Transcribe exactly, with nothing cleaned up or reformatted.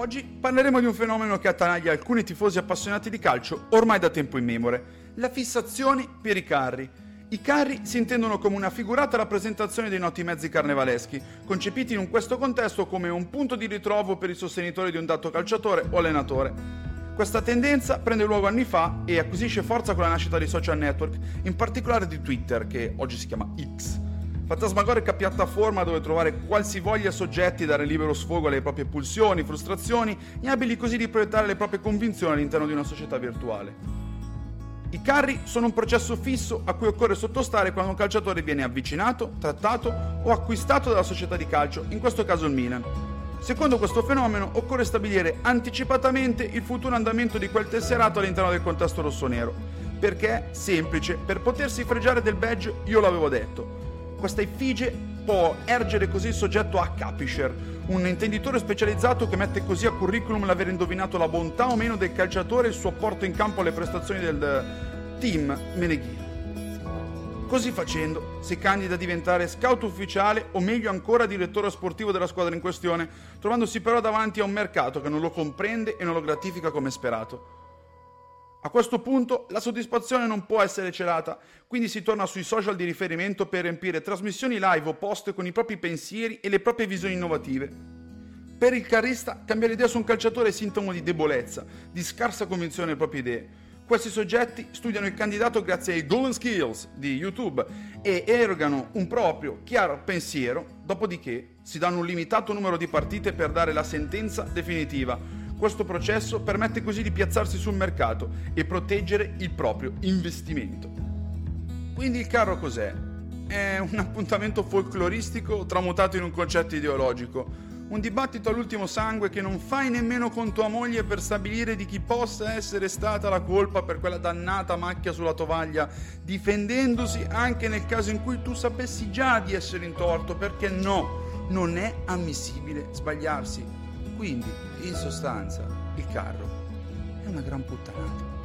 Oggi parleremo di un fenomeno che attanaglia alcuni tifosi appassionati di calcio ormai da tempo immemore, la fissazione per i carri. I carri si intendono come una figurata rappresentazione dei noti mezzi carnevaleschi, concepiti in questo contesto come un punto di ritrovo per i sostenitori di un dato calciatore o allenatore. Questa tendenza prende luogo anni fa e acquisisce forza con la nascita dei social network, in particolare di Twitter, che oggi si chiama X. Fantasmagorica piattaforma dove trovare qualsivoglia soggetti, dare libero sfogo alle proprie pulsioni, frustrazioni e abili così di proiettare le proprie convinzioni all'interno di una società virtuale. I carri sono un processo fisso a cui occorre sottostare quando un calciatore viene avvicinato, trattato o acquistato dalla società di calcio, in questo caso il Milan. Secondo questo fenomeno occorre stabilire anticipatamente il futuro andamento di quel tesserato all'interno del contesto rossonero, perché è semplice, per potersi fregiare del badge io l'avevo detto. Questa effigie può ergere così il soggetto a capisher, un intenditore specializzato che mette così a curriculum l'aver indovinato la bontà o meno del calciatore e il suo apporto in campo alle prestazioni del team meneghino. Così facendo si candida a diventare scout ufficiale o meglio ancora direttore sportivo della squadra in questione, trovandosi però davanti a un mercato che non lo comprende e non lo gratifica come sperato. A questo punto la soddisfazione non può essere celata, quindi si torna sui social di riferimento per riempire trasmissioni live o post con i propri pensieri e le proprie visioni innovative. Per il carrista cambiare idea su un calciatore è sintomo di debolezza, di scarsa convinzione delle proprie idee. Questi soggetti studiano il candidato grazie ai Golden Skills di YouTube e erogano un proprio chiaro pensiero, dopodiché si danno un limitato numero di partite per dare la sentenza definitiva. Questo processo permette così di piazzarsi sul mercato e proteggere il proprio investimento. Quindi il carro cos'è? È un appuntamento folcloristico tramutato in un concetto ideologico. Un dibattito all'ultimo sangue che non fai nemmeno con tua moglie per stabilire di chi possa essere stata la colpa per quella dannata macchia sulla tovaglia, difendendosi anche nel caso in cui tu sapessi già di essere in torto, perché no, non è ammissibile sbagliarsi. Quindi, in sostanza, il carro è una gran puttanata.